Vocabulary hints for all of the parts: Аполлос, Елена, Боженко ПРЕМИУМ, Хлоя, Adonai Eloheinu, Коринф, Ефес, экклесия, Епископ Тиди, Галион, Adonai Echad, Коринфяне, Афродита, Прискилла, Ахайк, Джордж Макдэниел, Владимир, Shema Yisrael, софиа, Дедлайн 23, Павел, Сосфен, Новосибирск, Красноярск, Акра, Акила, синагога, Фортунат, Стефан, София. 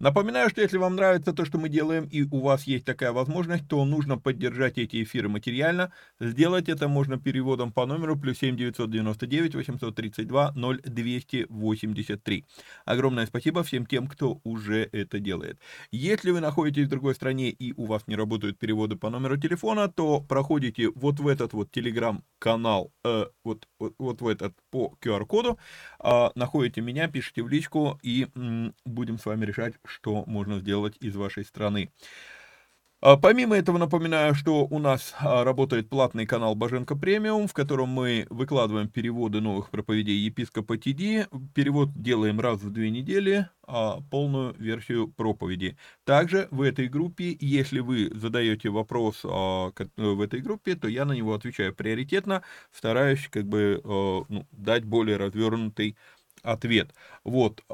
Напоминаю, что если вам нравится то, что мы делаем, и у вас есть такая возможность, то нужно поддержать эти эфиры материально. Сделать это можно переводом по номеру +7 999 832 0283. Огромное спасибо всем тем, кто уже это делает. Если вы находитесь в другой стране и у вас не работают переводы по номеру телефона, то проходите вот в этот вот телеграм-канал, вот в этот по QR-коду, находите меня, пишите в личку и будем с вами решать, что можно сделать из вашей страны. Помимо этого, напоминаю, что у нас работает платный канал Боженко ПРЕМИУМ, в котором мы выкладываем переводы новых проповедей епископа Тиди. Перевод делаем раз в 2 недели, полную версию проповеди. Также в этой группе, если вы задаете вопрос в этой группе, то я на него отвечаю приоритетно, стараюсь дать более развернутый ответ. Вот.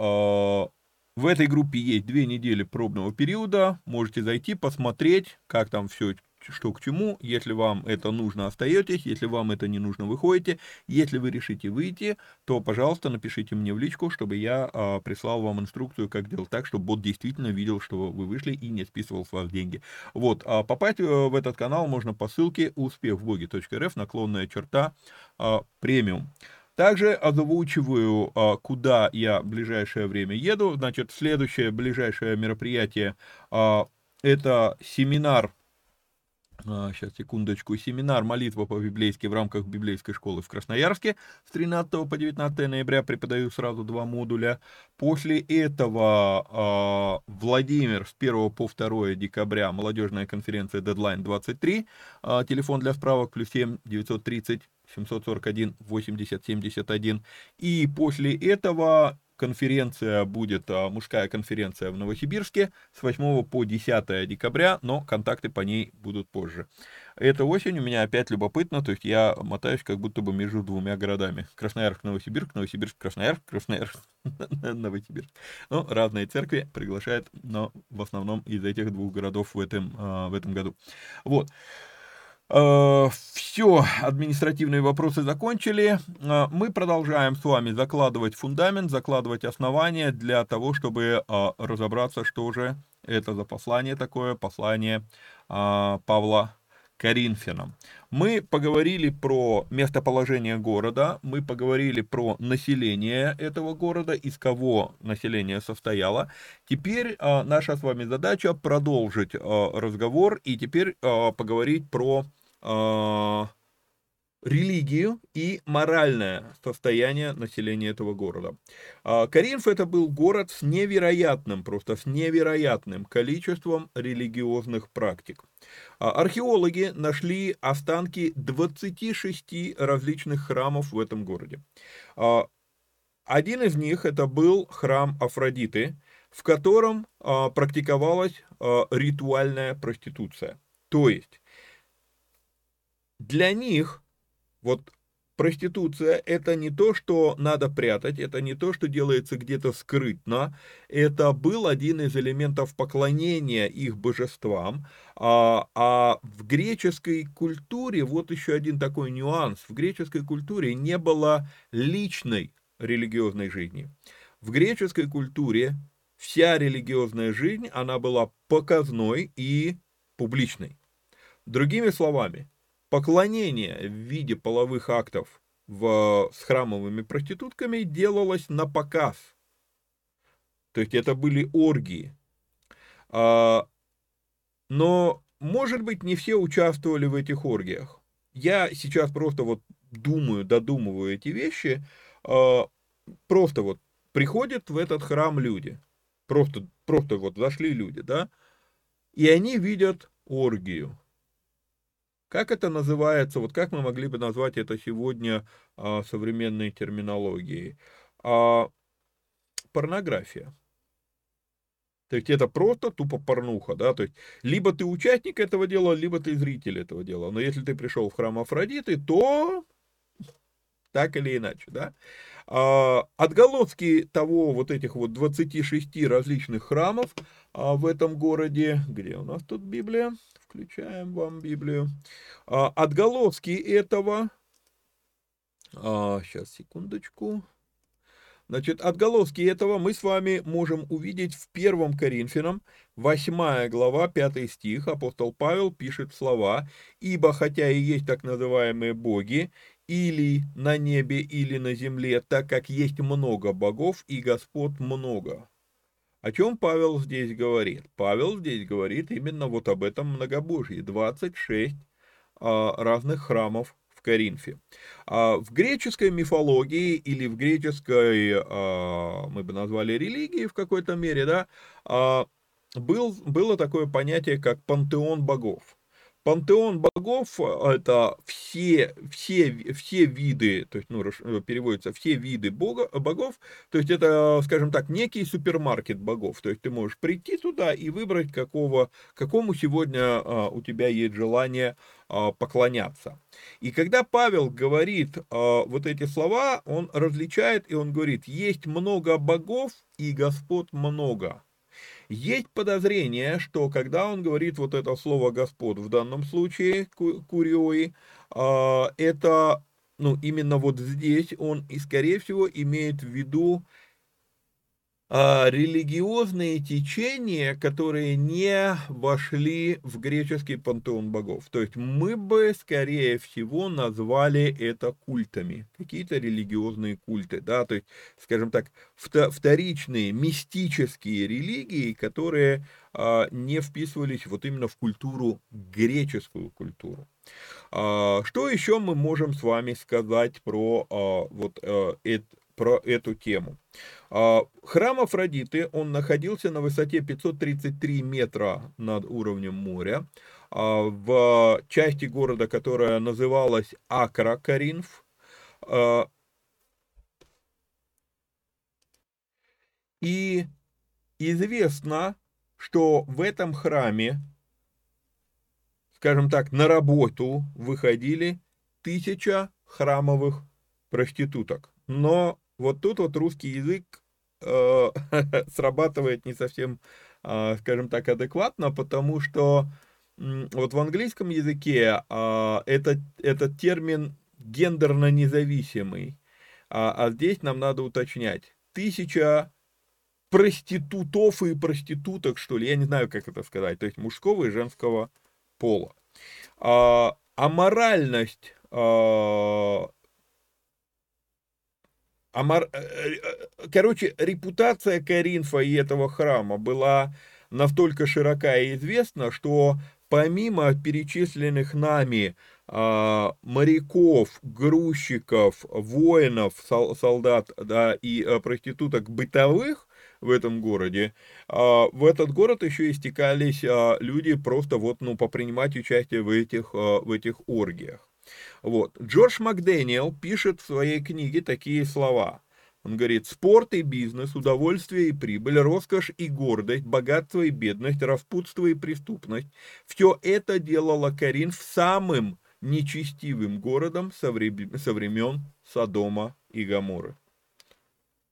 В этой группе есть 2 недели пробного периода, можете зайти, посмотреть, как там все, что к чему. Если вам это нужно, остаетесь, если вам это не нужно, выходите. Если вы решите выйти, то, пожалуйста, напишите мне в личку, чтобы я прислал вам инструкцию, как делать так, чтобы бот действительно видел, что вы вышли и не списывал с вас деньги. Вот, попасть в этот канал можно по ссылке успеввбоге.рф/премиум. Также озвучиваю, куда я в ближайшее время еду. Значит, следующее ближайшее мероприятие — это семинар Сейчас, секундочку. Семинар «Молитва по-библейски» в рамках библейской школы в Красноярске с 13 по 19 ноября. Преподаю сразу два модуля. После этого Владимир с 1 по 2 декабря молодежная конференция «Дедлайн 23». Телефон для справок +7 930 741 80 71. И после этого... Конференция будет, мужская конференция в Новосибирске с 8 по 10 декабря, но контакты по ней будут позже. Эта осень у меня опять любопытно, то есть я мотаюсь как будто бы между двумя городами. Красноярск, Новосибирск, Новосибирск, Красноярск, Красноярск, Новосибирск. Ну, разные церкви приглашают, но в основном из этих двух городов в этом году. Вот. Все, административные вопросы закончили. Мы продолжаем с вами закладывать фундамент, закладывать основания для того, чтобы разобраться, что же это за послание такое, послание Павла Коринфянам. Мы поговорили про местоположение города, мы поговорили про население этого города, из кого население состояло. Теперь наша с вами задача продолжить разговор и теперь поговорить про религию и моральное состояние населения этого города. Коринф — это был город с невероятным, просто с невероятным количеством религиозных практик. Археологи нашли останки 26 различных храмов в этом городе. Один из них — это был храм Афродиты, в котором практиковалась ритуальная проституция. То есть для них вот проституция – это не то, что надо прятать, это не то, что делается где-то скрытно, это был один из элементов поклонения их божествам, а в греческой культуре, вот еще один такой нюанс, в греческой культуре не было личной религиозной жизни. В греческой культуре вся религиозная жизнь, она была показной и публичной. Другими словами, поклонение в виде половых актов с храмовыми проститутками делалось на показ. То есть это были оргии. Но, может быть, не все участвовали в этих оргиях. Я сейчас просто вот думаю, додумываю эти вещи. Просто вот приходят в этот храм люди. Просто вот зашли люди, да? И они видят оргию. Как это называется, вот как мы могли бы назвать это сегодня современной терминологией? Порнография. То есть это просто тупо порнуха, да, то есть либо ты участник этого дела, либо ты зритель этого дела. Но если ты пришел в храм Афродиты, то так или иначе, да. Отголоски того вот этих вот 26 различных храмов в этом городе, где у нас тут Библия, включаем вам Библию, отголоски этого, сейчас секундочку, значит, отголоски этого мы с вами можем увидеть в 1 Коринфянам, 8 глава, 5 стих, апостол Павел пишет слова, «Ибо хотя и есть так называемые боги, или на небе, или на земле, так как есть много богов, и господ много». О чем Павел здесь говорит? Павел здесь говорит именно вот об этом многобожии. 26 разных храмов в Коринфе. В греческой мифологии или в греческой, мы бы назвали религией в какой-то мере, да, было такое понятие, как пантеон богов. Пантеон богов – это все виды, то есть, переводится все виды богов, то есть это, скажем так, некий супермаркет богов, то есть ты можешь прийти туда и выбрать, какому сегодня у тебя есть желание поклоняться. И когда Павел говорит вот эти слова, он различает, и он говорит, есть много богов и господ много. Есть подозрение, что когда он говорит вот это слово «Господ» в данном случае, «куриои», это, именно вот здесь он, и, скорее всего, имеет в виду религиозные течения, которые не вошли в греческий пантеон богов. То есть мы бы, скорее всего, назвали это культами. Какие-то религиозные культы, да, то есть, скажем так, вторичные мистические религии, которые не вписывались вот именно в культуру, греческую культуру. Что еще мы можем с вами сказать про вот это? Про эту тему. Храм Афродиты, он находился на высоте 533 метра над уровнем моря, в части города, которая называлась Акра, Коринф. И известно, что в этом храме, скажем так, на работу выходили 1000 храмовых проституток. Но вот тут вот русский язык срабатывает не совсем, скажем так, адекватно, потому что вот в английском языке этот термин гендерно независимый, а здесь нам надо уточнять. 1000 проститутов и проституток, что ли, я не знаю, как это сказать, то есть мужского и женского пола. Аморальность... Короче, репутация Коринфа и этого храма была настолько широка и известна, что помимо перечисленных нами моряков, грузчиков, воинов, солдат, да, и проституток бытовых в этом городе, в этот город еще и стекались люди просто вот, ну, попринимать участие в этих оргиях. Вот. Джордж Макдэниел пишет в своей книге такие слова. Он говорит: спорт и бизнес, удовольствие и прибыль, роскошь и гордость, богатство и бедность, распутство и преступность. Все это делало Коринф самым нечестивым городом со времен Содома и Гоморры.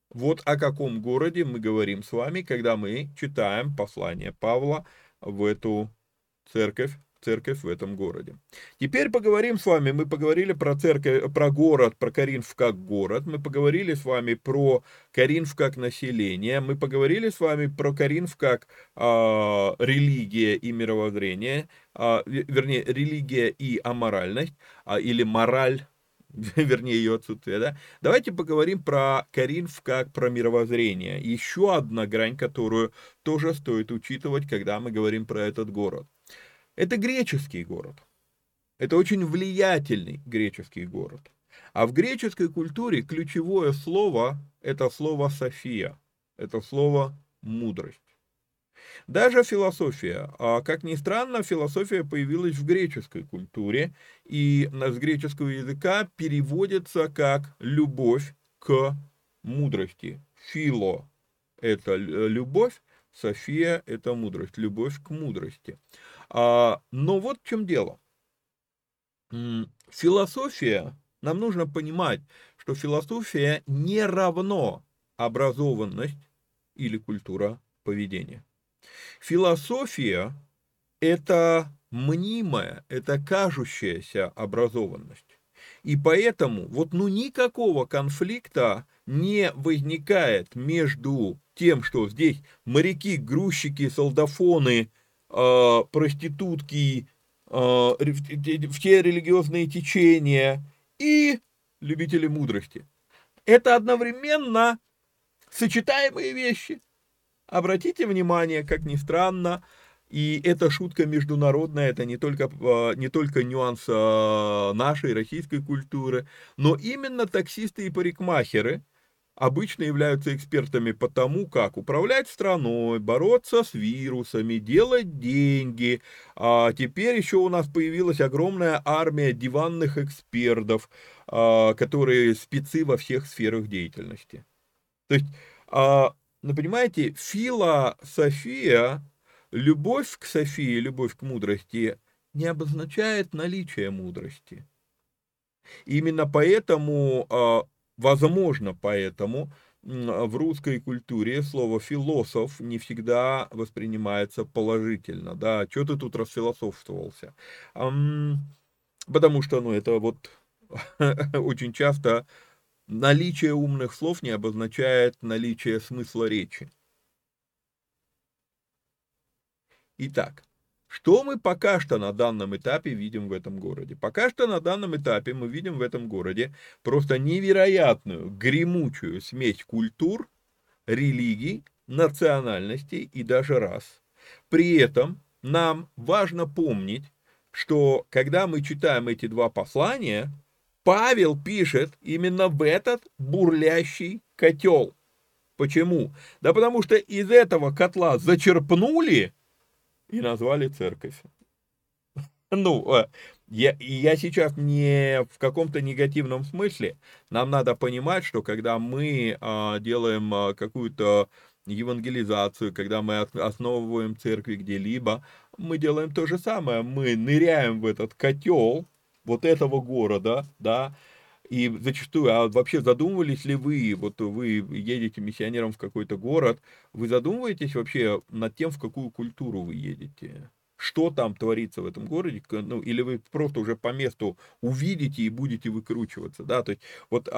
Вот о каком городе мы говорим с вами, когда мы читаем послание Павла в эту церковь в этом городе. Теперь поговорим с вами, мы поговорили про церковь, про город, про Коринф как город, мы поговорили с вами про Коринф как население, мы поговорили с вами про Коринф как религия и мировоззрение, вернее, религия и аморальность, или мораль, вернее, ее отсутствие, да? Давайте поговорим про Коринф как про мировоззрение. Еще одна грань, которую тоже стоит учитывать, когда мы говорим про этот город. Это греческий город, это очень влиятельный греческий город. А в греческой культуре ключевое слово – это слово «София», это слово «мудрость». Даже философия, как ни странно, философия появилась в греческой культуре, и с греческого языка переводится как «любовь к мудрости». «Фило» – это «любовь», «София» – это «мудрость», «любовь к мудрости». Но вот в чем дело. Философия, нам нужно понимать, что философия не равно образованность или культура поведения. Философия – это мнимая, это кажущаяся образованность. И поэтому вот, ну, никакого конфликта не возникает между тем, что здесь моряки, грузчики, солдафоны, проститутки, все религиозные течения и любители мудрости. Это одновременно сочетаемые вещи. Обратите внимание, как ни странно, и эта шутка международная, это не только нюанс нашей российской культуры, но именно таксисты и парикмахеры обычно являются экспертами по тому, как управлять страной, бороться с вирусами, делать деньги. А теперь еще у нас появилась огромная армия диванных экспертов, которые спецы во всех сферах деятельности. То есть, ну, понимаете, философия, любовь к Софии, любовь к мудрости не обозначает наличие мудрости. Именно поэтому... Возможно, поэтому в русской культуре слово «философ» не всегда воспринимается положительно. Да, что ты тут расфилософствовался? Потому что, ну, это вот очень часто Наличие умных слов не обозначает наличие смысла речи. Итак, что мы пока что на данном этапе видим в этом городе? Пока что на данном этапе мы видим в этом городе просто невероятную, гремучую смесь культур, религий, национальностей и даже рас. При этом нам важно помнить, что когда мы читаем эти два послания, Павел пишет именно в этот бурлящий котел. Почему? Да потому что из этого котла зачерпнули и назвали церковь. Ну, я сейчас не в каком-то негативном смысле. Нам надо понимать, что когда мы делаем какую-то евангелизацию, когда мы основываем церкви где-либо, мы делаем то же самое. Мы ныряем в этот котел вот этого города, да, и зачастую, а вообще задумывались ли вы, вот вы едете миссионером в какой-то город, вы задумываетесь вообще над тем, в какую культуру вы едете? Что там творится в этом городе, ну, или вы просто уже по месту увидите и будете выкручиваться, да, то есть, вот,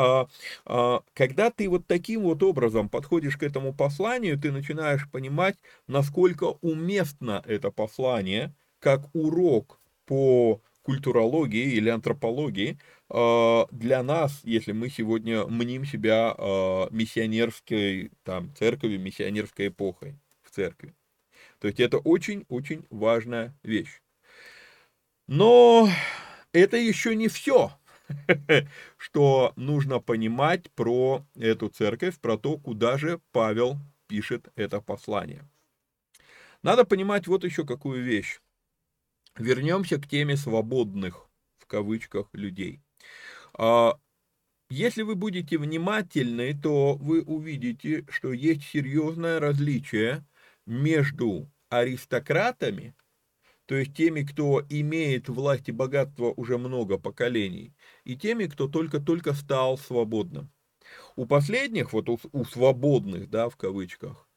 когда ты вот таким вот образом подходишь к этому посланию, ты начинаешь понимать, насколько уместно это послание, как урок по культурологии или антропологии для нас, если мы сегодня мним себя миссионерской там, церковью, миссионерской эпохой в церкви. То есть это очень-очень важная вещь. Но это еще не все, что нужно понимать про эту церковь, про то, куда же Павел пишет это послание. Надо понимать вот еще какую вещь. Вернемся к теме «свободных», в кавычках, людей. Если вы будете внимательны, то вы увидите, что есть серьезное различие между аристократами, то есть теми, кто имеет власть и богатство уже много поколений, и теми, кто только-только стал свободным. У последних, вот у «свободных», да, в кавычках,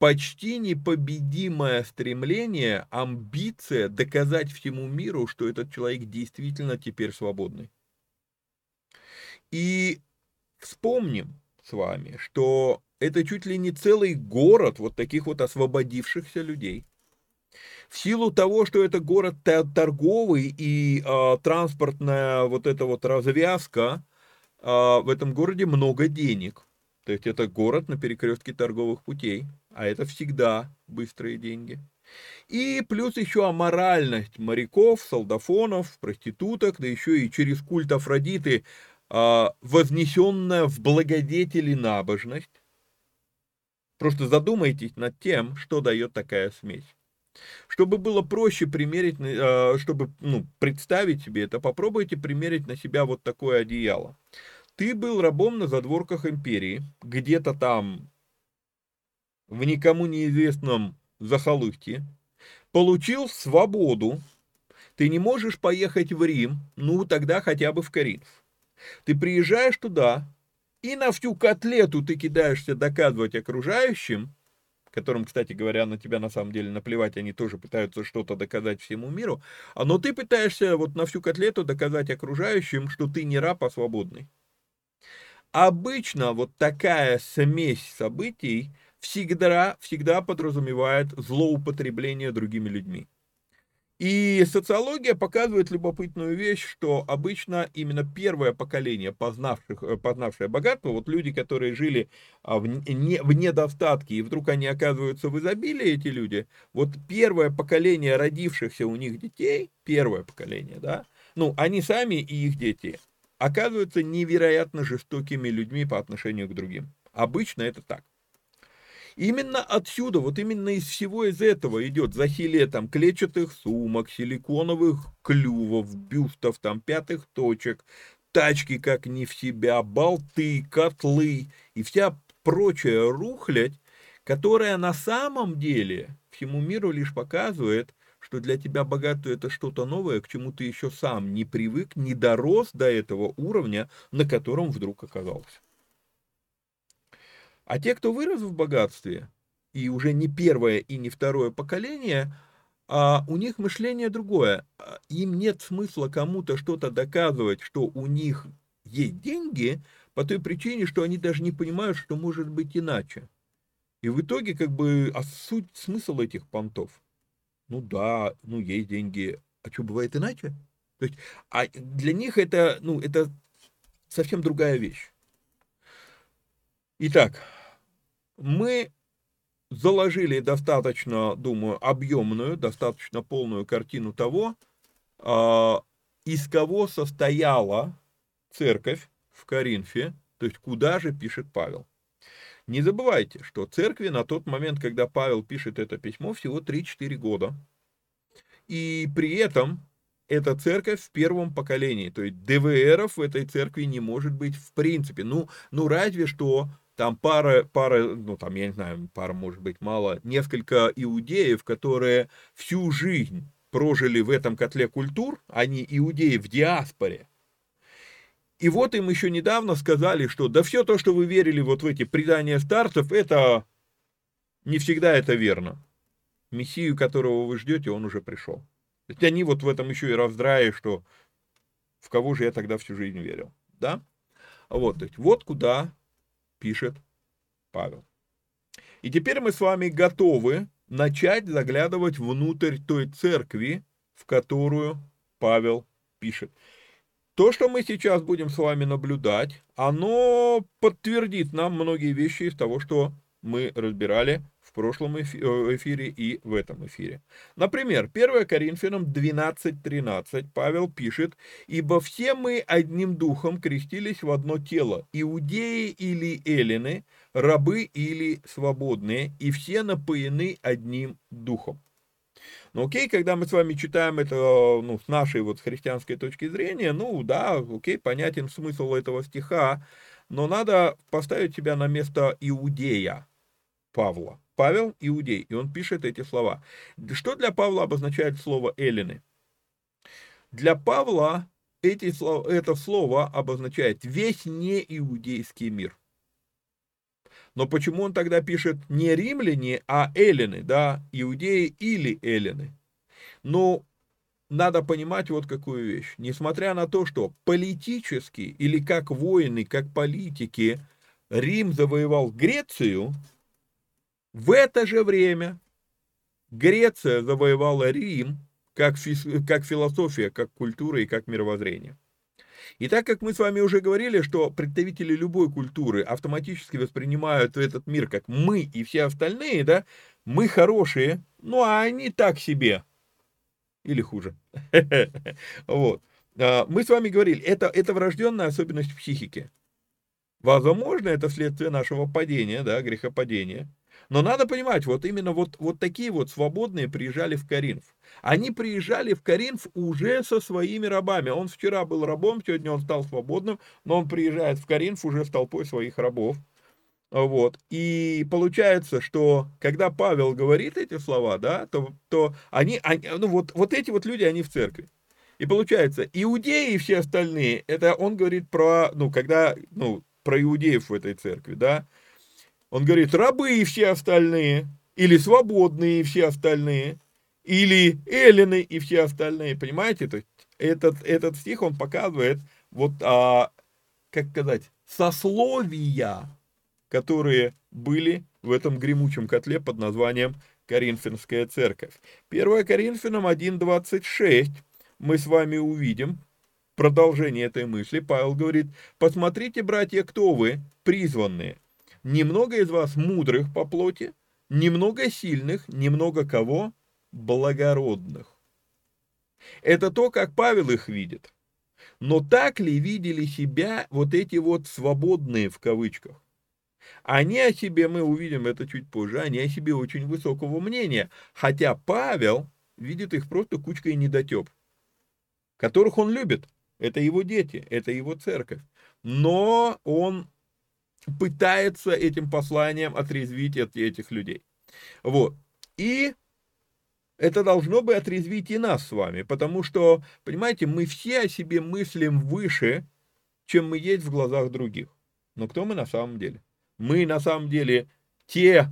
почти непобедимое стремление, амбиция доказать всему миру, что этот человек действительно теперь свободный. И вспомним с вами, что это чуть ли не целый город вот таких вот освободившихся людей. В силу того, что это город торговый и транспортная вот эта вот развязка, в этом городе много денег. То есть это город на перекрестке торговых путей. А это всегда быстрые деньги. И плюс еще аморальность моряков, солдафонов, проституток, да еще и через культ Афродиты, вознесенная в благодетели набожность. Просто задумайтесь над тем, что дает такая смесь. Чтобы было проще примерить, чтобы представить себе это, попробуйте примерить на себя вот такое одеяло. Ты был рабом на задворках империи, где-то там, в никому неизвестном захолустье, получил свободу, ты не можешь поехать в Рим, ну тогда хотя бы в Коринф. Ты приезжаешь туда, и на всю котлету ты кидаешься доказывать окружающим, которым, кстати говоря, на тебя на самом деле наплевать, они тоже пытаются что-то доказать всему миру, но ты пытаешься вот на всю котлету доказать окружающим, что ты не раб, а свободный. Обычно вот такая смесь событий всегда подразумевает злоупотребление другими людьми. И социология показывает любопытную вещь, что обычно именно первое поколение, познавшее богатство, вот люди, которые жили в недостатке, и вдруг они оказываются в изобилии, эти люди, вот первое поколение родившихся у них детей, первое поколение, да, они сами и их дети, оказываются невероятно жестокими людьми по отношению к другим. Обычно это так. Именно отсюда, вот именно из всего из этого идет засилие там клетчатых сумок, силиконовых клювов, бюстов, там пятых точек, тачки как не в себя, болты, котлы и вся прочая рухлядь, которая на самом деле всему миру лишь показывает, что для тебя богатство это что-то новое, к чему ты еще сам не привык, не дорос до этого уровня, на котором вдруг оказался. А те, кто вырос в богатстве, и уже не первое и не второе поколение, у них мышление другое. Им нет смысла кому-то что-то доказывать, что у них есть деньги, по той причине, что они даже не понимают, что может быть иначе. И в итоге, а суть, смысл этих понтов? Ну да, ну есть деньги, а что, бывает иначе? То есть, а для них это, ну, это совсем другая вещь. Итак, мы заложили достаточно, думаю, объемную, достаточно полную картину того, из кого состояла церковь в Коринфе, то есть куда же пишет Павел. Не забывайте, что церкви на тот момент, когда Павел пишет это письмо, всего 3-4 года. И при этом эта церковь в первом поколении, то есть ДВРов в этой церкви не может быть в принципе. Ну разве что там пара, может быть, мало, несколько иудеев, которые всю жизнь прожили в этом котле культур, они иудеи в диаспоре. И вот им еще недавно сказали, что да все то, что вы верили вот в эти предания старцев, это не всегда это верно. Мессию, которого вы ждете, он уже пришел. То есть они вот в этом еще и раздрае, что в кого же я тогда всю жизнь верил. Да? Вот, то есть, вот куда пишет Павел. И теперь мы с вами готовы начать заглядывать внутрь той церкви, в которую Павел пишет. То, что мы сейчас будем с вами наблюдать, оно подтвердит нам многие вещи из того, что мы разбирали в прошлом эфире и в этом эфире. Например, 1 Коринфянам 12:13 Павел пишет: «Ибо все мы одним духом крестились в одно тело, иудеи или эллины, рабы или свободные, и все напоены одним духом». Ну, окей, когда мы с вами читаем это, ну, с нашей вот христианской точки зрения, ну, да, окей, понятен смысл этого стиха, но надо поставить себя на место иудея Павла. Павел – иудей, и он пишет эти слова. Что для Павла обозначает слово «эллины»? Для Павла это слово обозначает весь неиудейский мир. Но почему он тогда пишет не римляне, а эллины, да, иудеи или эллины? Ну, надо понимать вот какую вещь. Несмотря на то, что политически или как воины, как политики Рим завоевал Грецию, в это же время Греция завоевала Рим как философия, как культура и как мировоззрение. И так как мы с вами уже говорили, что представители любой культуры автоматически воспринимают этот мир как мы и все остальные, да, мы хорошие, ну а они так себе, или хуже. Вот. Мы с вами говорили, это врожденная особенность психики. Возможно, это следствие нашего падения, да, грехопадения. Но надо понимать, вот именно вот такие вот свободные приезжали в Коринф. Они приезжали в Коринф уже со своими рабами. Он вчера был рабом, сегодня он стал свободным, но он приезжает в Коринф уже с толпой своих рабов. Вот. И получается, что когда Павел говорит эти слова, да, то они ну вот эти вот люди, они в церкви. И получается, иудеи и все остальные, это он говорит про иудеев в этой церкви, да. Он говорит, рабы и все остальные, или свободные и все остальные, или эллины и все остальные, понимаете? То есть этот стих, он показывает, сословия, которые были в этом гремучем котле под названием Коринфянская церковь. 1 Коринфянам 1:26 мы с вами увидим продолжение этой мысли. Павел говорит, посмотрите, братья, кто вы, призванные. Немного из вас мудрых по плоти, немного сильных, немного кого? Благородных. Это то, как Павел их видит. Но так ли видели себя вот эти вот свободные в кавычках? Они о себе, мы увидим это чуть позже, они о себе очень высокого мнения, хотя Павел видит их просто кучкой недотеп, которых он любит. Это его дети, это его церковь. Но он пытается этим посланием отрезвить этих людей. Вот. И это должно бы отрезвить и нас с вами, потому что, понимаете, мы все о себе мыслим выше, чем мы есть в глазах других. Но кто мы на самом деле? Мы на самом деле те,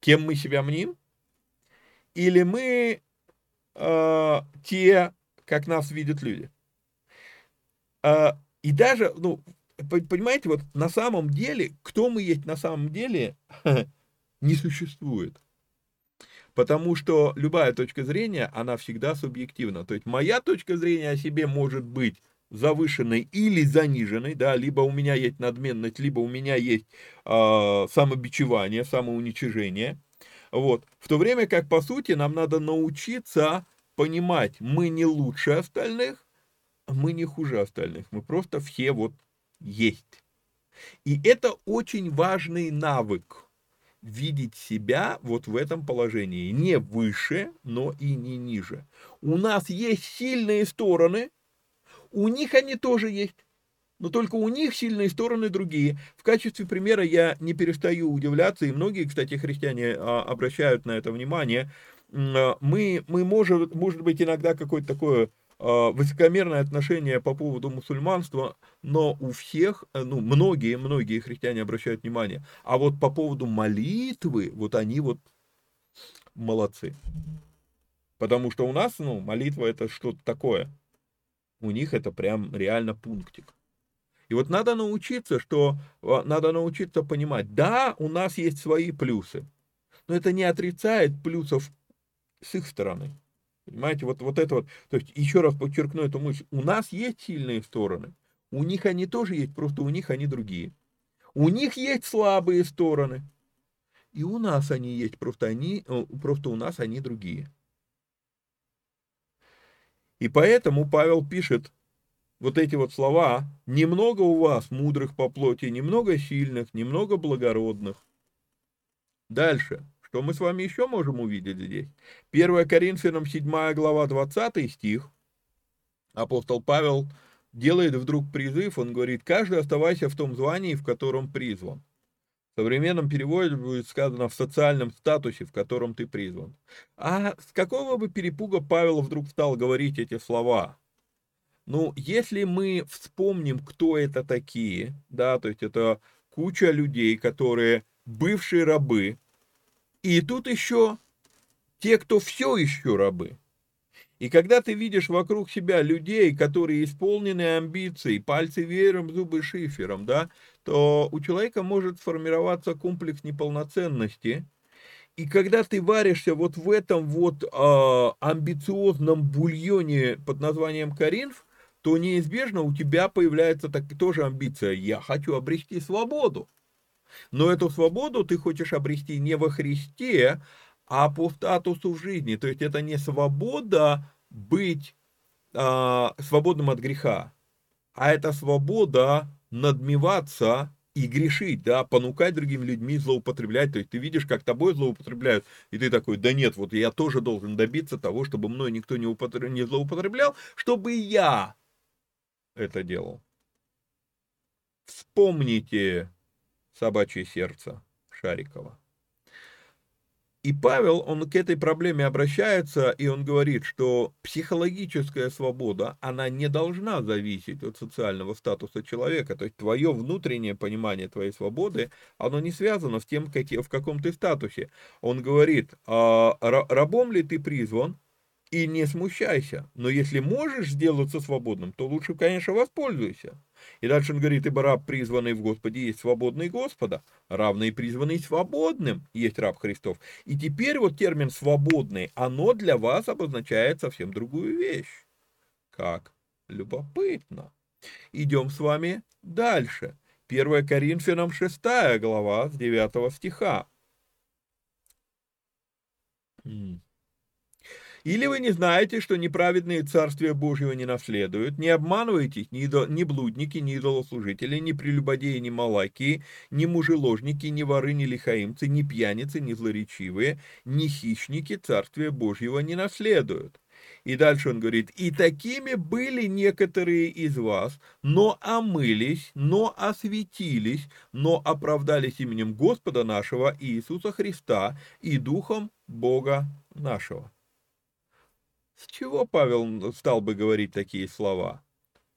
кем мы себя мним? Или мы те, как нас видят люди. И даже, ну, понимаете, вот на самом деле, кто мы есть на самом деле, не существует. Потому что любая точка зрения, она всегда субъективна. То есть моя точка зрения о себе может быть завышенной или заниженной, да, либо у меня есть надменность, либо у меня есть самобичевание, самоуничижение. Вот. В то время как, по сути, нам надо научиться понимать, мы не лучше остальных, мы не хуже остальных, мы просто все вот есть. И это очень важный навык. Видеть себя вот в этом положении. Не выше, но и не ниже. У нас есть сильные стороны, у них они тоже есть, но только у них сильные стороны другие. В качестве примера я не перестаю удивляться, и многие, кстати, христиане обращают на это внимание. Мы может быть, иногда какое-то такое высокомерное отношение по поводу мусульманства, но у всех, ну, многие христиане обращают внимание. А вот по поводу молитвы, вот они вот молодцы. Потому что у нас, ну, молитва это что-то такое. У них это прям реально пунктик. И вот надо научиться, понимать, да, у нас есть свои плюсы, но это не отрицает плюсов с их стороны. Понимаете, вот это вот, то есть еще раз подчеркну эту мысль, у нас есть сильные стороны, у них они тоже есть, просто у них они другие. У них есть слабые стороны, и у нас они есть, просто у нас они другие. И поэтому Павел пишет вот эти вот слова, немного у вас мудрых по плоти, немного сильных, немного благородных. Дальше. Что мы с вами еще можем увидеть здесь? 1 Коринфянам 7 глава 20 стих. Апостол Павел делает вдруг призыв, он говорит, каждый оставайся в том звании, в котором призван. В современном переводе будет сказано в социальном статусе, в котором ты призван. А с какого бы перепуга Павел вдруг стал говорить эти слова? Ну, если мы вспомним, кто это такие, да, то есть это куча людей, которые бывшие рабы, и тут еще те, кто все еще рабы. И когда ты видишь вокруг себя людей, которые исполнены амбицией, пальцы веером, зубы шифером, да, то у человека может сформироваться комплекс неполноценности. И когда ты варишься вот в этом вот амбициозном бульоне под названием Коринф, то неизбежно у тебя появляется тоже амбиция. Я хочу обрести свободу. Но эту свободу ты хочешь обрести не во Христе, а по статусу в жизни. То есть это не свобода быть свободным от греха, а это свобода надмеваться и грешить, да, понукать другими людьми, злоупотреблять. То есть ты видишь, как тобой злоупотребляют, и ты такой, да нет, вот я тоже должен добиться того, чтобы мной никто не злоупотреблял, чтобы я это делал. Вспомните «Собачье сердце» Шарикова. И Павел, он к этой проблеме обращается, и он говорит, что психологическая свобода, она не должна зависеть от социального статуса человека. То есть твое внутреннее понимание твоей свободы, оно не связано с тем, в каком ты статусе. Он говорит, рабом ли ты призван, и не смущайся. Но если можешь сделаться свободным, то лучше, конечно, воспользуйся. И дальше он говорит, ибо раб, призванный в Господе, есть свободный Господа, равный призванный свободным, есть раб Христов. И теперь вот термин «свободный», оно для вас обозначает совсем другую вещь. Как любопытно. Идем с вами дальше. 1 Коринфянам 6 глава с 9 стиха. Или вы не знаете, что неправедные царствия Божьего не наследуют, не обманываетесь ни блудники, ни идолослужители, ни прелюбодеи, ни малаки, ни мужеложники, ни воры, ни лихаимцы, ни пьяницы, ни злоречивые, ни хищники царствия Божьего не наследуют. И дальше он говорит, и такими были некоторые из вас, но омылись, но осветились, но оправдались именем Господа нашего Иисуса Христа и Духом Бога нашего. С чего Павел стал бы говорить такие слова?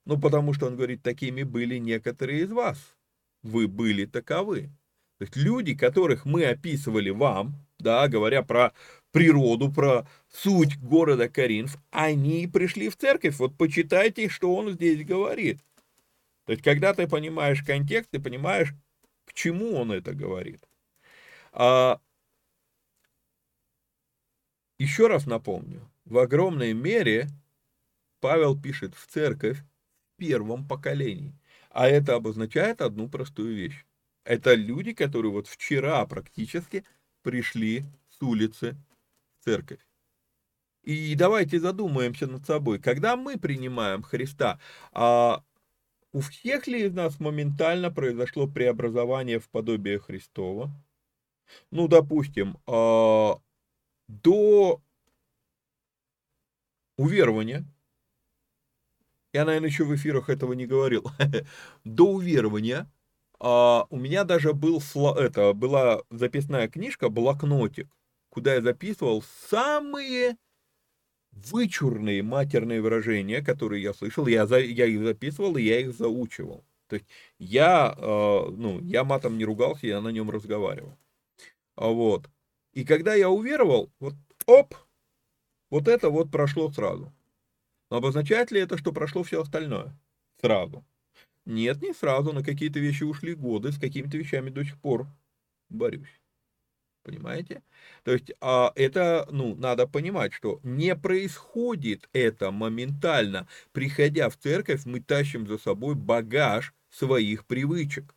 Ну, потому что он говорит, такими были некоторые из вас. Вы были таковы. То есть люди, которых мы описывали вам, да, говоря про природу, про суть города Коринф, они пришли в церковь. Вот почитайте, что он здесь говорит. То есть, когда ты понимаешь контекст, ты понимаешь, к чему он это говорит. Еще раз напомню, в огромной мере Павел пишет в церковь в первом поколении. А это обозначает одну простую вещь. Это люди, которые вот вчера практически пришли с улицы в церковь. И давайте задумаемся над собой. Когда мы принимаем Христа, у всех ли из нас моментально произошло преобразование в подобие Христова? Ну, допустим, до уверования, я, наверное, еще в эфирах этого не говорил, до уверования у меня даже была записная книжка, блокнотик, куда я записывал самые вычурные матерные выражения, которые я слышал, я их записывал и я их заучивал. То есть я матом не ругался, я на нем разговаривал. Вот. И когда я уверовал, это прошло сразу. Но обозначает ли это, что прошло все остальное? Сразу. Нет, не сразу, на какие-то вещи ушли годы, с какими-то вещами до сих пор борюсь. Понимаете? То есть, надо понимать, что не происходит это моментально. Приходя в церковь, мы тащим за собой багаж своих привычек.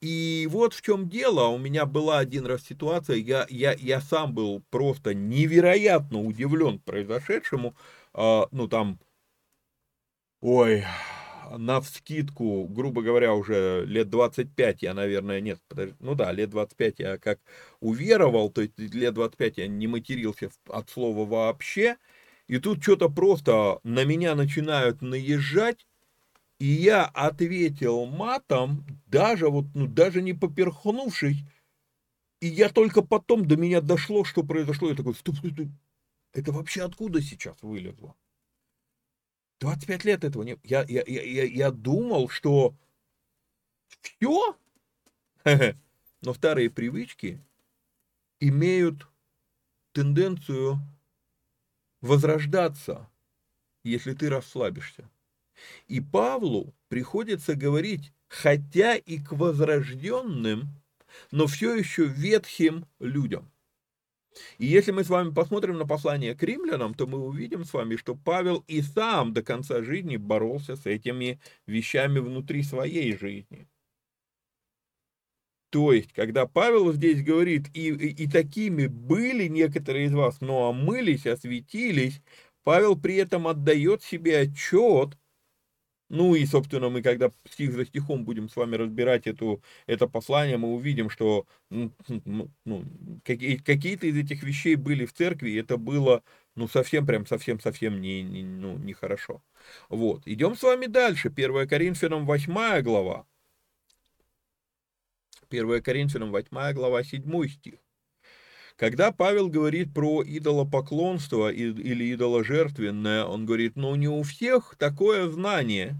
И вот в чем дело. У меня была один раз ситуация, я сам был просто невероятно удивлен произошедшему. Навскидку, грубо говоря, уже лет 25 я, наверное, нет, подожди, ну да, лет 25 я как уверовал, то есть лет 25 я не матерился от слова вообще, и тут что-то просто на меня начинают наезжать, и я ответил матом, даже не поперхнувшись, и я только потом до меня дошло, что произошло, я такой, стоп, это вообще откуда сейчас вылезло? 25 лет этого не... Я думал, что все, но старые привычки имеют тенденцию возрождаться, если ты расслабишься. И Павлу приходится говорить, хотя и к возрожденным, но все еще ветхим людям. И если мы с вами посмотрим на послание к римлянам, то мы увидим с вами, что Павел и сам до конца жизни боролся с этими вещами внутри своей жизни. То есть, когда Павел здесь говорит, и такими были некоторые из вас, но омылись, осветились, Павел при этом отдает себе отчет. Ну и, собственно, мы когда стих за стихом будем с вами разбирать это послание, мы увидим, что какие-то из этих вещей были в церкви, и это было совсем нехорошо. Вот, идем с вами дальше. 1 Коринфянам 8 глава. 1 Коринфянам 8 глава, 7 стих. Когда Павел говорит про идолопоклонство или идоложертвенное, он говорит, не у всех такое знание.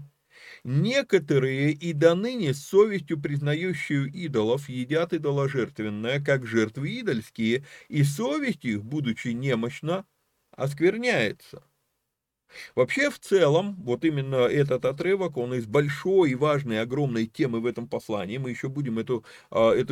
Некоторые и доныне с совестью признающие идолов едят идоложертвенное, как жертвы идольские, и совесть их, будучи немощна, оскверняется. Вообще, в целом, вот именно этот отрывок, он из большой и важной, огромной темы в этом послании. Мы еще будем эту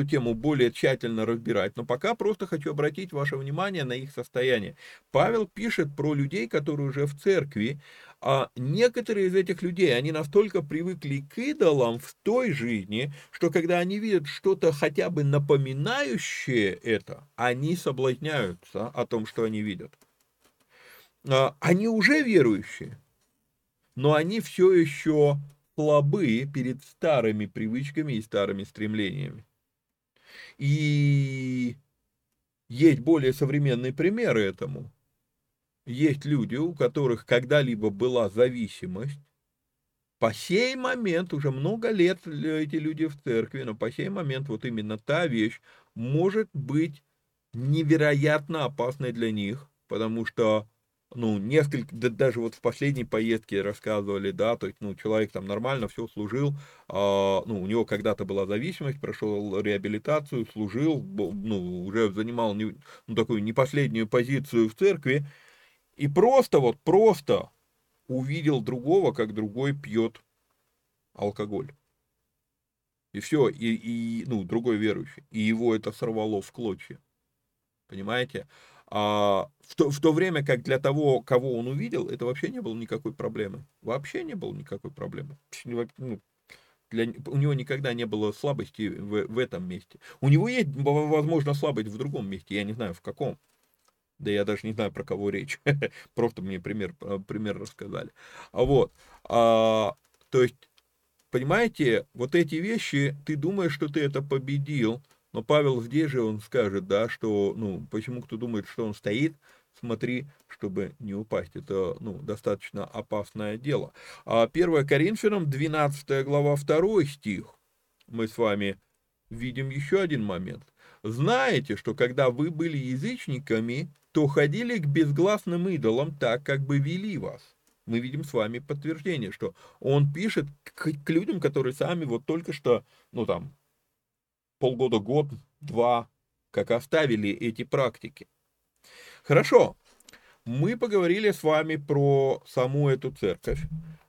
тему более тщательно разбирать, но пока просто хочу обратить ваше внимание на их состояние. Павел пишет про людей, которые уже в церкви, а некоторые из этих людей, они настолько привыкли к идолам в той жизни, что когда они видят что-то хотя бы напоминающее это, они соблазняются о том, что они видят. Они уже верующие, но они все еще слабые перед старыми привычками и старыми стремлениями. И есть более современные примеры этому. Есть люди, у которых когда-либо была зависимость. По сей момент, уже много лет эти люди в церкви, но по сей момент вот именно та вещь может быть невероятно опасной для них, потому что несколько, да, даже вот в последней поездке рассказывали, да, то есть, человек там нормально все служил, у него когда-то была зависимость, прошел реабилитацию, служил, уже занимал такую не последнюю позицию в церкви, и просто увидел другого, как другой пьет алкоголь. И все, и другой верующий, и его это сорвало в клочья, понимаете? В то время как для того, кого он увидел, это вообще не было никакой проблемы. Вообще не было никакой проблемы. У него никогда не было слабости в этом месте. У него есть, возможно, слабость в другом месте. Я не знаю, в каком. Да я даже не знаю, про кого речь. Просто мне пример рассказали. Вот. То есть, понимаете, вот эти вещи, ты думаешь, что ты это победил, но Павел здесь же, он скажет, да, что, почему кто думает, что он стоит, смотри, чтобы не упасть. Это, достаточно опасное дело. 1 Коринфянам, 12 глава, 2 стих. Мы с вами видим еще один момент. «Знаете, что когда вы были язычниками, то ходили к безгласным идолам так, как бы вели вас». Мы видим с вами подтверждение, что он пишет к людям, которые сами вот только что, полгода, год, два, как оставили эти практики. Хорошо, мы поговорили с вами про саму эту церковь,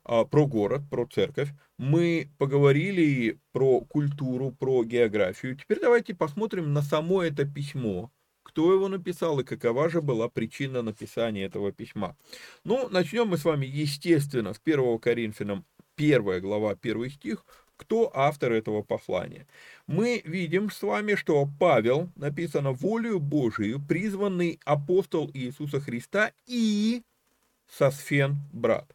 про город, про церковь. Мы поговорили про культуру, про географию. Теперь давайте посмотрим на само это письмо. Кто его написал и какова же была причина написания этого письма. Начнем мы с вами, естественно, с 1 Коринфянам, 1 глава, 1 стих. Кто автор этого послания? Мы видим с вами, что Павел, написано, волею Божию, призванный апостол Иисуса Христа и Сосфен, брат.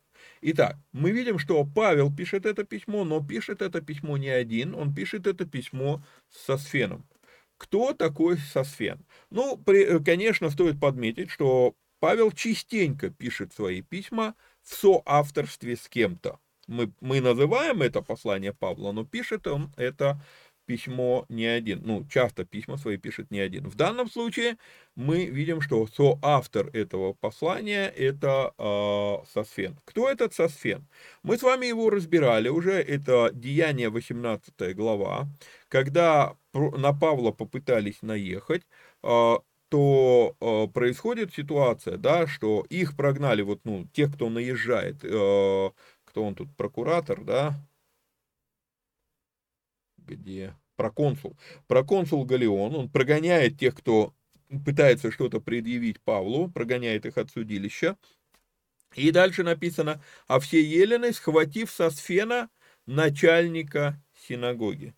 Итак, мы видим, что Павел пишет это письмо, но пишет это письмо не один, он пишет это письмо с Сосфеном. Кто такой Сосфен? Конечно, стоит подметить, что Павел частенько пишет свои письма в соавторстве с кем-то. Мы называем это послание Павла, но пишет он это письмо не один. Часто письма свои пишет не один. В данном случае мы видим, что соавтор этого послания – это Сосфен. Кто этот Сосфен? Мы с вами его разбирали уже. Это Деяния 18 глава. Когда на Павла попытались наехать, то происходит ситуация, да, что их прогнали, тех, кто наезжает, кто он тут, прокуратор, да, где проконсул. Проконсул Галион, он прогоняет тех, кто пытается что-то предъявить Павлу, прогоняет их от судилища. И дальше написано, а все елены, схватив Сосфена, начальника синагоги,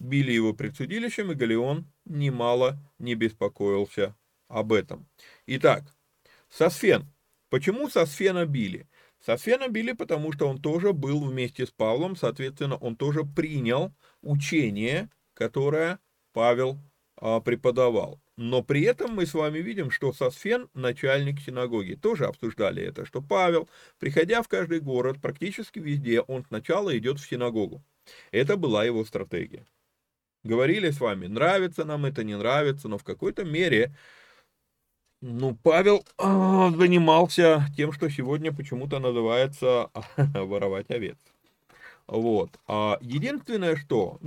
били его пред судилищем, и Галион немало не беспокоился об этом. Итак, Сосфен. Почему Сосфена били? Сосфена били, потому что он тоже был вместе с Павлом, соответственно, он тоже принял учение, которое Павел преподавал. Но при этом мы с вами видим, что Сосфен – начальник синагоги. Тоже обсуждали это, что Павел, приходя в каждый город, практически везде, он сначала идет в синагогу. Это была его стратегия. Говорили с вами, нравится нам это, не нравится, но в какой-то мере... Павел занимался тем, что сегодня почему-то называется воровать овец. Вот. Единственное, что,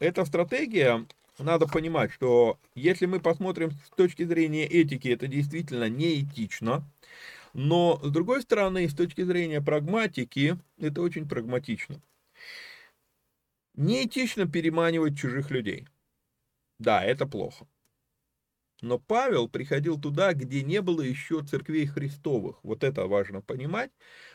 эта стратегия, надо понимать, что если мы посмотрим с точки зрения этики, это действительно неэтично, но, с другой стороны, с точки зрения прагматики, это очень прагматично. Неэтично переманивать чужих людей. Да, это плохо. Но Павел приходил туда, где не было еще церквей Христовых. Вот это важно понимать.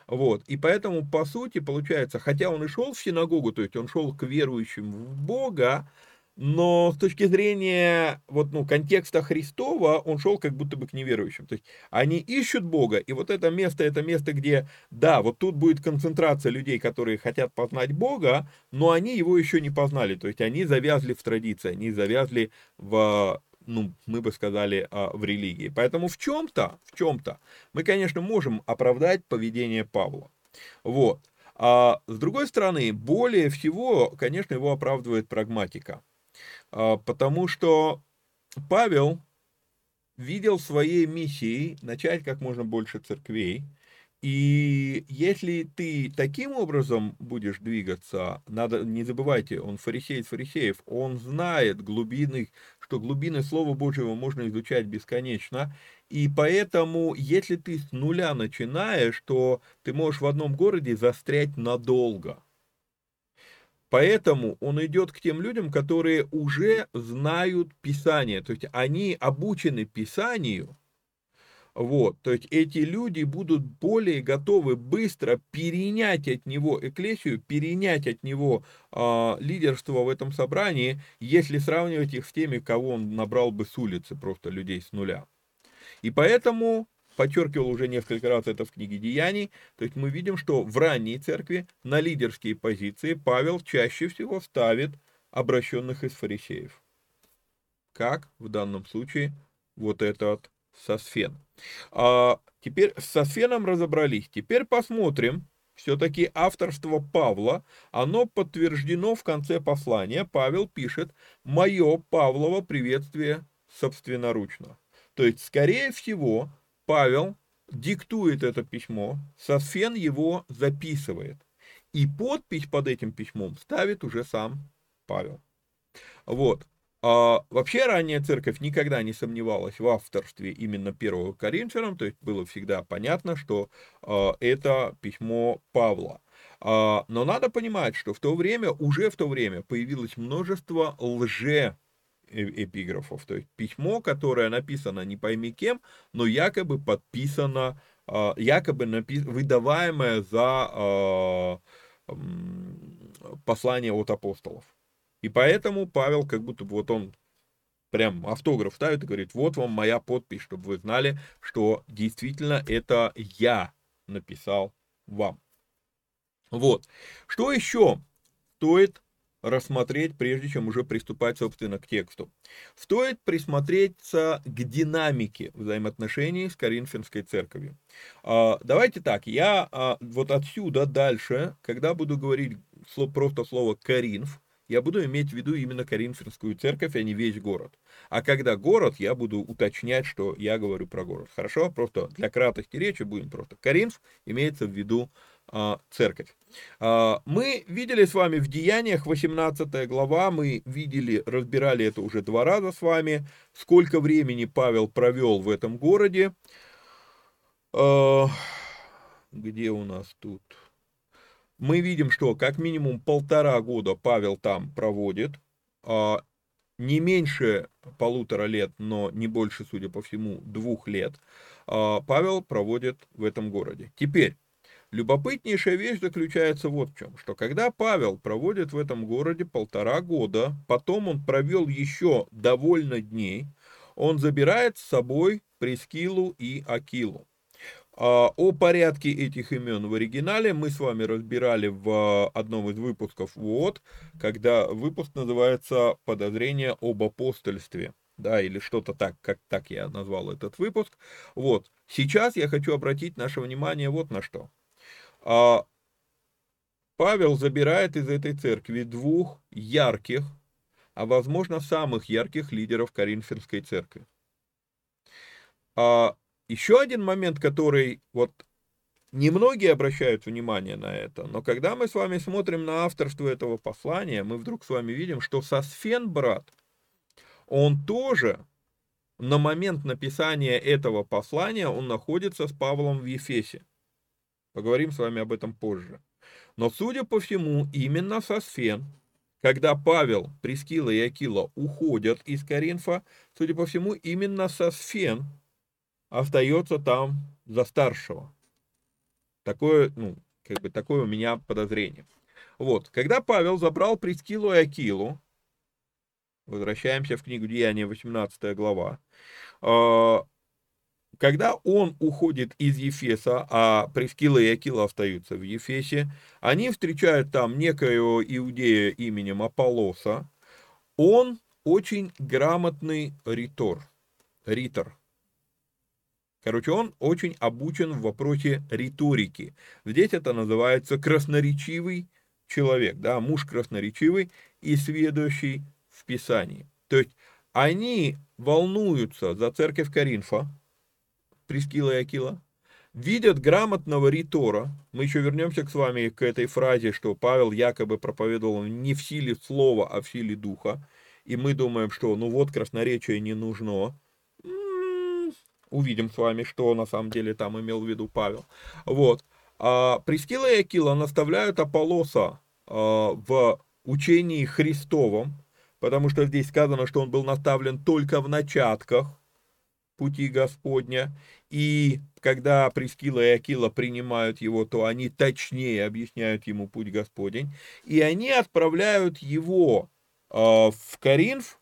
Вот. И поэтому, по сути, получается, хотя он и шел в синагогу, то есть он шел к верующим в Бога, но с точки зрения контекста Христова он шел как будто бы к неверующим. То есть они ищут Бога, и вот это место, где, да, вот тут будет концентрация людей, которые хотят познать Бога, но они его еще не познали. То есть они завязли в традиции, они завязли в... мы бы сказали, в религии. Поэтому в чем-то мы, конечно, можем оправдать поведение Павла. Вот. А с другой стороны, более всего, конечно, его оправдывает прагматика. Потому что Павел видел своей миссией начать как можно больше церквей. И если ты таким образом будешь двигаться, надо, не забывайте, он фарисей из фарисеев, он знает глубины, что глубины Слова Божьего можно изучать бесконечно, и поэтому, если ты с нуля начинаешь, то ты можешь в одном городе застрять надолго. Поэтому он идет к тем людям, которые уже знают Писание, то есть они обучены Писанию. Вот, то есть эти люди будут более готовы быстро перенять от него экклесию, перенять от него лидерство в этом собрании, если сравнивать их с теми, кого он набрал бы с улицы, просто людей с нуля. И поэтому, подчеркивал уже несколько раз это в книге Деяний, то есть мы видим, что в ранней церкви на лидерские позиции Павел чаще всего ставит обращенных из фарисеев. Как в данном случае вот этот Сосфен. Теперь с Сосфеном разобрались. Теперь посмотрим, все-таки авторство Павла, оно подтверждено в конце послания. Павел пишет: «Мое Павлово приветствие собственноручно». То есть, скорее всего, Павел диктует это письмо, Сосфен его записывает. И подпись под этим письмом ставит уже сам Павел. Вот. Вообще ранняя церковь никогда не сомневалась в авторстве именно первого Коринфянам, то есть было всегда понятно, что это письмо Павла. Но надо понимать, что уже в то время появилось множество лжеэпиграфов, то есть письмо, которое написано не пойми кем, но якобы подписано, якобы выдаваемое за послание от апостолов. И поэтому Павел, как будто бы вот он прям автограф ставит и говорит: вот вам моя подпись, чтобы вы знали, что действительно это я написал вам. Вот. Что еще стоит рассмотреть, прежде чем уже приступать, собственно, к тексту? Стоит присмотреться к динамике взаимоотношений с Коринфянской церковью. Давайте так, я вот отсюда дальше, когда буду говорить просто слово «Коринф», я буду иметь в виду именно Коринфянскую церковь, а не весь город. А когда город, я буду уточнять, что я говорю про город. Хорошо? Просто для краткости речи будем просто. Коринф имеется в виду церковь. Мы видели с вами в Деяниях 18 глава, мы видели, разбирали это уже 2 раза с вами, сколько времени Павел провел в этом городе. Где у нас тут... Мы видим, что как минимум 1,5 года Павел там проводит, не меньше 1,5 лет, но не больше, судя по всему, 2 лет, Павел проводит в этом городе. Теперь, любопытнейшая вещь заключается вот в чем, что когда Павел проводит в этом городе 1,5 года, потом он провел еще довольно дней, он забирает с собой Прискиллу и Акилу. О порядке этих имен в оригинале мы с вами разбирали в одном из выпусков ВОД, когда выпуск называется «Подозрение об апостольстве», да, или что-то так, как так я назвал этот выпуск. Вот, сейчас я хочу обратить наше внимание вот на что. Павел забирает из этой церкви 2 ярких, а возможно самых ярких лидеров Коринфянской церкви. Еще один момент, который вот немногие обращают внимание на это, но когда мы с вами смотрим на авторство этого послания, мы вдруг с вами видим, что Сосфен, брат, он тоже на момент написания этого послания, он находится с Павлом в Ефесе. Поговорим с вами об этом позже. Но, судя по всему, именно Сосфен, когда Павел, Прискилла и Акила уходят из Коринфа, судя по всему, именно Сосфен остается там за старшего. Такое у меня подозрение. Вот, когда Павел забрал Прискиллу и Акилу, возвращаемся в книгу Деяния, 18 глава, когда он уходит из Ефеса, а Прискилла и Акила остаются в Ефесе, они встречают там некоего иудея именем Аполлоса, он очень грамотный ритор. Короче, он очень обучен в вопросе риторики. Здесь это называется красноречивый человек, да, муж красноречивый и сведущий в Писании. То есть Они волнуются за церковь Коринфа, Прискилла и Акила, видят грамотного ритора. Мы еще вернемся с вами к этой фразе, что Павел якобы проповедовал не в силе слова, а в силе духа. И мы думаем, что ну вот красноречие не нужно. Увидим с вами, что на самом деле там имел в виду Павел. Вот. А Прискилла и Акила наставляют Аполлоса в учении Христовом, потому что здесь сказано, что он был наставлен только в начатках пути Господня, и когда Прискилла и Акила принимают его, то они точнее объясняют ему путь Господень, и они отправляют его в Коринф,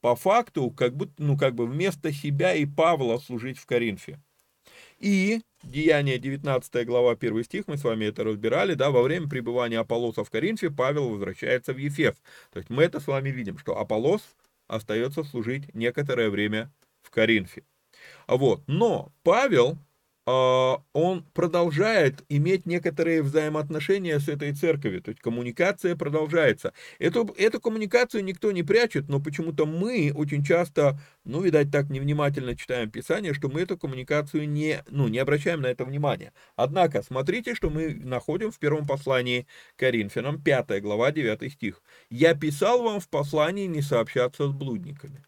по факту, как бы вместо себя и Павла служить в Коринфе. И Деяния 19 глава 1 стих, мы с вами это разбирали, да, во время пребывания Аполлоса в Коринфе Павел возвращается в Ефес. То есть мы это с вами видим, что Аполлос остается служить некоторое время в Коринфе. Вот. Но Павел, он продолжает иметь некоторые взаимоотношения с этой церковью, то есть коммуникация продолжается. Эту коммуникацию никто не прячет, но почему-то мы очень часто, видать, так невнимательно читаем Писание, что мы эту коммуникацию не обращаем на это внимания. Однако, смотрите, что мы находим в первом послании Коринфянам, 5 глава, 9 стих. «Я писал вам в послании не сообщаться с блудниками».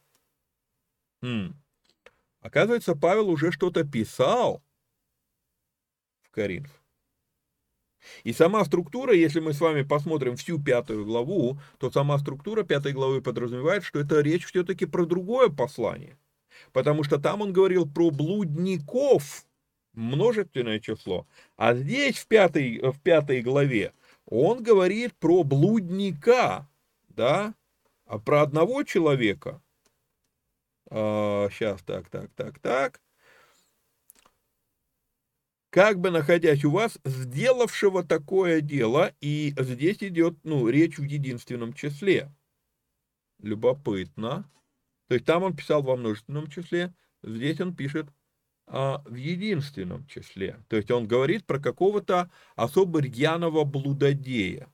Оказывается, Павел уже что-то писал в Коринф. И сама структура, если мы с вами посмотрим всю 5 главу, то сама структура 5 главы подразумевает, что это речь все-таки про другое послание. Потому что там он говорил про блудников, множественное число. А здесь в 5 главе он говорит про блудника, да, про одного человека. Сейчас, так. Как бы находясь у вас, сделавшего такое дело, и здесь идет, речь в единственном числе. Любопытно. То есть там он писал во множественном числе, здесь он пишет в единственном числе. То есть он говорит про какого-то особо рьяного блудодея.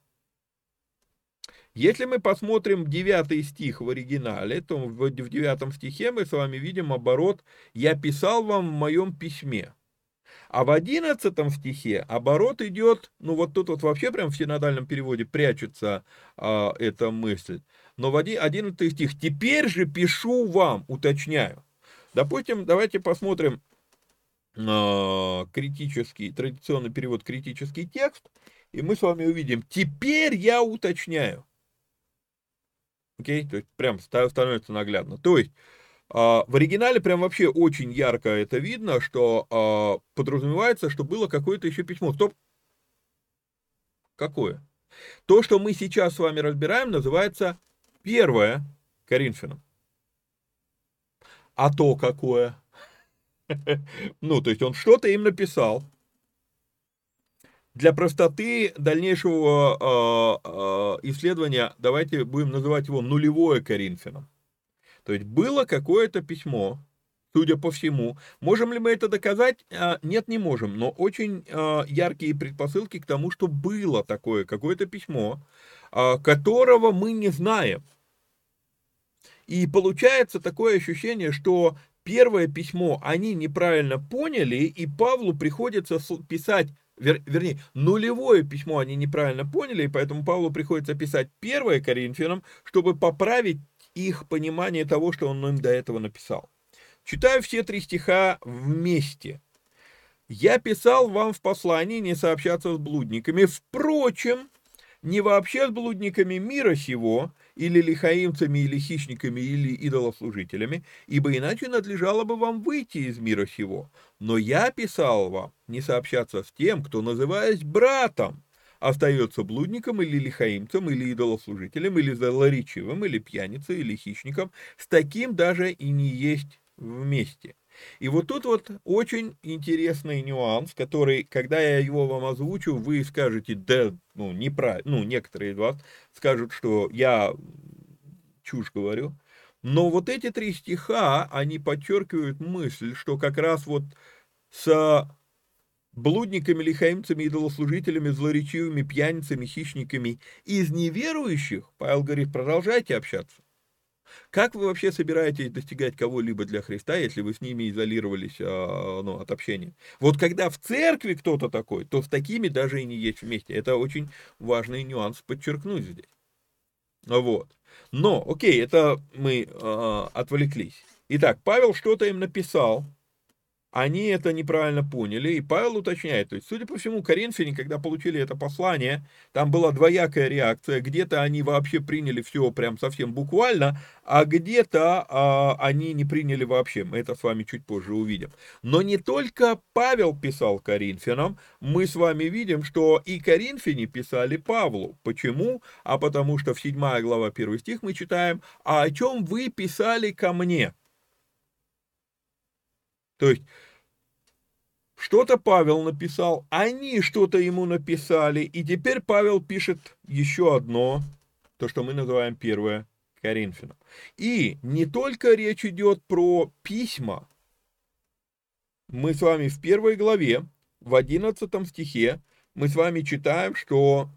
Если мы посмотрим 9 стих в оригинале, то в 9 стихе мы с вами видим оборот «Я писал вам в моем письме». А в 11 стихе оборот идет, тут вообще прям в синодальном переводе прячется эта мысль. Но в 11 стих «Теперь же пишу вам», уточняю. Допустим, давайте посмотрим традиционный перевод «критический текст», и мы с вами увидим «Теперь я уточняю». Окей, то есть прям становится наглядно. То есть в оригинале прям вообще очень ярко это видно, что подразумевается, что было какое-то еще письмо. Стоп. Какое? То, что мы сейчас с вами разбираем, называется первое Коринфянам. А то какое? То есть он что-то им написал. Для простоты дальнейшего исследования давайте будем называть его нулевое Коринфянам. То есть было какое-то письмо, судя по всему. Можем ли мы это доказать? Нет, не можем. Но очень яркие предпосылки к тому, что было такое какое-то письмо, которого мы не знаем. И получается такое ощущение, что первое письмо они неправильно поняли, и Павлу приходится писать... Вернее, нулевое письмо они неправильно поняли, и поэтому Павлу приходится писать первое Коринфянам, чтобы поправить их понимание того, что он им до этого написал. Читаю все 3 стиха вместе. «Я писал вам в послании не сообщаться с блудниками, впрочем, не вообще с блудниками мира сего, или лихаимцами, или хищниками, или идолослужителями, ибо иначе надлежало бы вам выйти из мира сего. Но я писал вам не сообщаться с тем, кто, называясь братом, остается блудником, или лихаимцем, или идолослужителем, или злоречивым, или пьяницей, или хищником, с таким даже и не есть вместе». И вот тут очень интересный нюанс, который, когда я его вам озвучу, вы скажете, некоторые из вас скажут, что я чушь говорю. Но вот эти 3 стиха, они подчеркивают мысль, что как раз с блудниками, лихаимцами, идолослужителями, злоречивыми, пьяницами, хищниками из неверующих, Павел говорит, продолжайте общаться. Как вы вообще собираетесь достигать кого-либо для Христа, если вы с ними изолировались от общения? Вот когда в церкви кто-то такой, то с такими даже и не есть вместе. Это очень важный нюанс подчеркнуть здесь. Вот. Но, окей, это мы отвлеклись. Итак, Павел что-то им написал. Они это неправильно поняли, и Павел уточняет. То есть, судя по всему, коринфяне, когда получили это послание, там была двоякая реакция. Где-то они вообще приняли все прям совсем буквально, а где-то они не приняли вообще. Мы это с вами чуть позже увидим. Но не только Павел писал коринфянам. Мы с вами видим, что и коринфяне писали Павлу. Почему? А потому что в 7 глава 1 стих мы читаем: «А о чем вы писали ко мне?» То есть, что-то Павел написал, они что-то ему написали, и теперь Павел пишет еще одно, то, что мы называем первое Коринфянам. И не только речь идет про письма. Мы с вами в 1 главе, в 11 стихе, мы с вами читаем, что...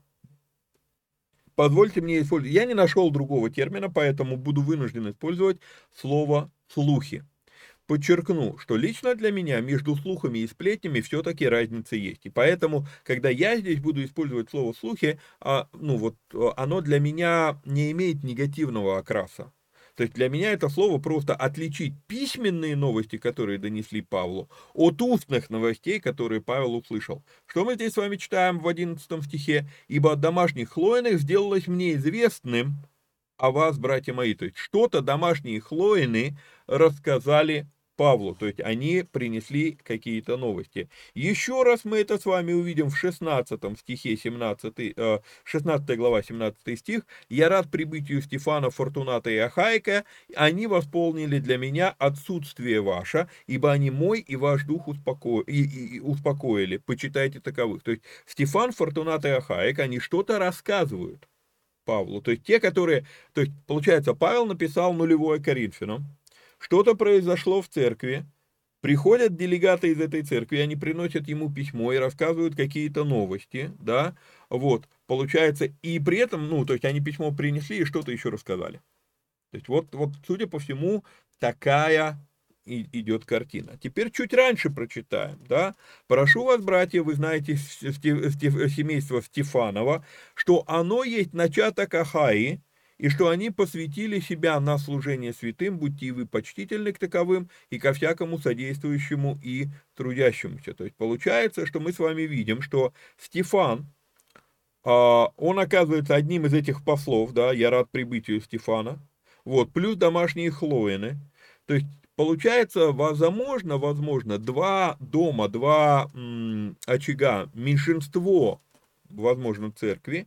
Позвольте мне использовать... Я не нашел другого термина, поэтому буду вынужден использовать слово «слухи». Подчеркну, что лично для меня между слухами и сплетнями все-таки разница есть. И поэтому, когда я здесь буду использовать слово «слухи», оно для меня не имеет негативного окраса. То есть для меня это слово просто отличить письменные новости, которые донесли Павлу, от устных новостей, которые Павел услышал. Что мы здесь с вами читаем в 11 стихе? «Ибо от домашних Хлоиных сделалось мне известным о вас, братья мои». То есть что-то домашние Хлоины рассказали Павлу, то есть они принесли какие-то новости. Еще раз мы это с вами увидим в 16 стихе, 16 глава, 17 стих. «Я рад прибытию Стефана, Фортуната и Ахайка, они восполнили для меня отсутствие ваше, ибо они мой и ваш дух успокоили, почитайте таковых». То есть Стефан, Фортунат и Ахайк, они что-то рассказывают Павлу, то есть те, которые, то есть получается, Павел написал нулевое Коринфянам, что-то произошло в церкви, приходят делегаты из этой церкви, они приносят ему письмо и рассказывают какие-то новости, да, вот, получается, и при этом, ну, то есть они письмо принесли и что-то еще рассказали. То есть вот судя по всему, такая идет картина. Теперь чуть раньше прочитаем, да. «Прошу вас, братья, вы знаете семейство Стефанова, что оно есть начаток Ахаи, и что они посвятили себя на служение святым, будьте и вы почтительны к таковым, и ко всякому содействующему и трудящемуся». То есть получается, что мы с вами видим, что Стефан, он оказывается одним из этих послов, да, «я рад прибытию Стефана», вот, плюс домашние Хлоины. То есть получается, возможно, два дома, два очага, меньшинство, возможно, церкви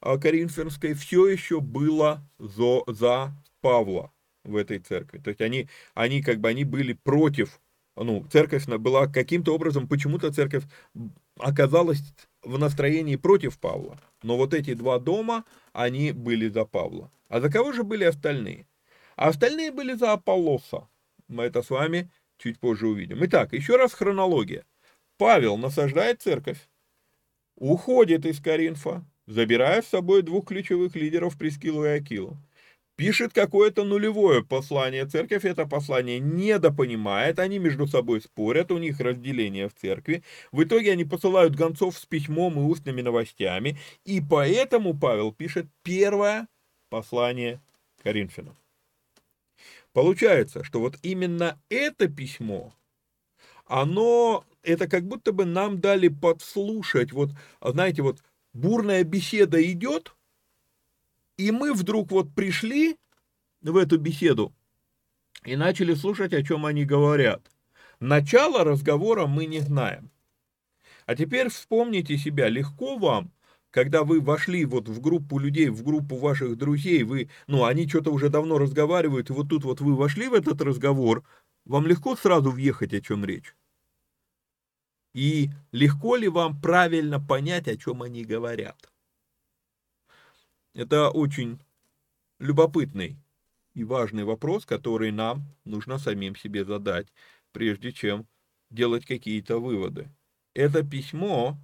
коринфянской все еще было за Павла в этой церкви. То есть они были против, церковь была каким-то образом, почему-то церковь оказалась в настроении против Павла. Но вот эти два дома, они были за Павла. А за кого же были остальные? А остальные были за Аполлоса. Мы это с вами чуть позже увидим. Итак, еще раз хронология. Павел насаждает церковь, уходит из Коринфа, забирая с собой двух ключевых лидеров, Прискилу и Акилу. Пишет какое-то нулевое послание. Церковь это послание недопонимает, они между собой спорят, у них разделение в церкви. В итоге они посылают гонцов с письмом и устными новостями, и поэтому Павел пишет первое послание Коринфянам. Получается, что вот именно это письмо, это как будто бы нам дали подслушать, бурная беседа идет, и мы вдруг пришли в эту беседу и начали слушать, о чем они говорят. Начало разговора мы не знаем. А теперь вспомните себя, легко вам, когда вы вошли в группу людей, в группу ваших друзей, они что-то уже давно разговаривают, и тут вы вошли в этот разговор, вам легко сразу въехать, о чем речь? И легко ли вам правильно понять, о чем они говорят? Это очень любопытный и важный вопрос, который нам нужно самим себе задать, прежде чем делать какие-то выводы. Это письмо,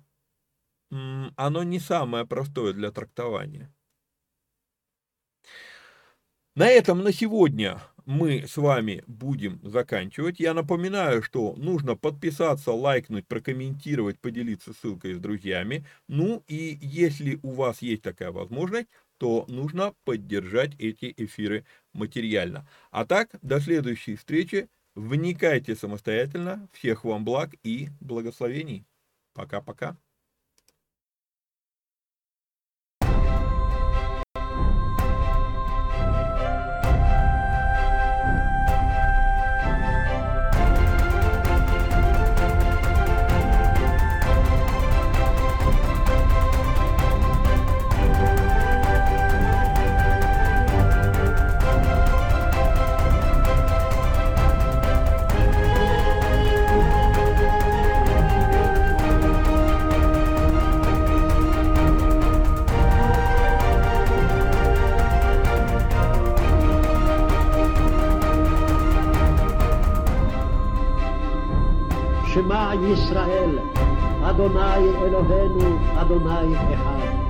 оно не самое простое для трактования. На этом на сегодня мы с вами будем заканчивать. Я напоминаю, что нужно подписаться, лайкнуть, прокомментировать, поделиться ссылкой с друзьями. Ну и если у вас есть такая возможность, то нужно поддержать эти эфиры материально. А так, до следующей встречи. Вникайте самостоятельно. Всех вам благ и благословений. Пока-пока. Shema Yisrael, Adonai Eloheinu, Adonai Echad.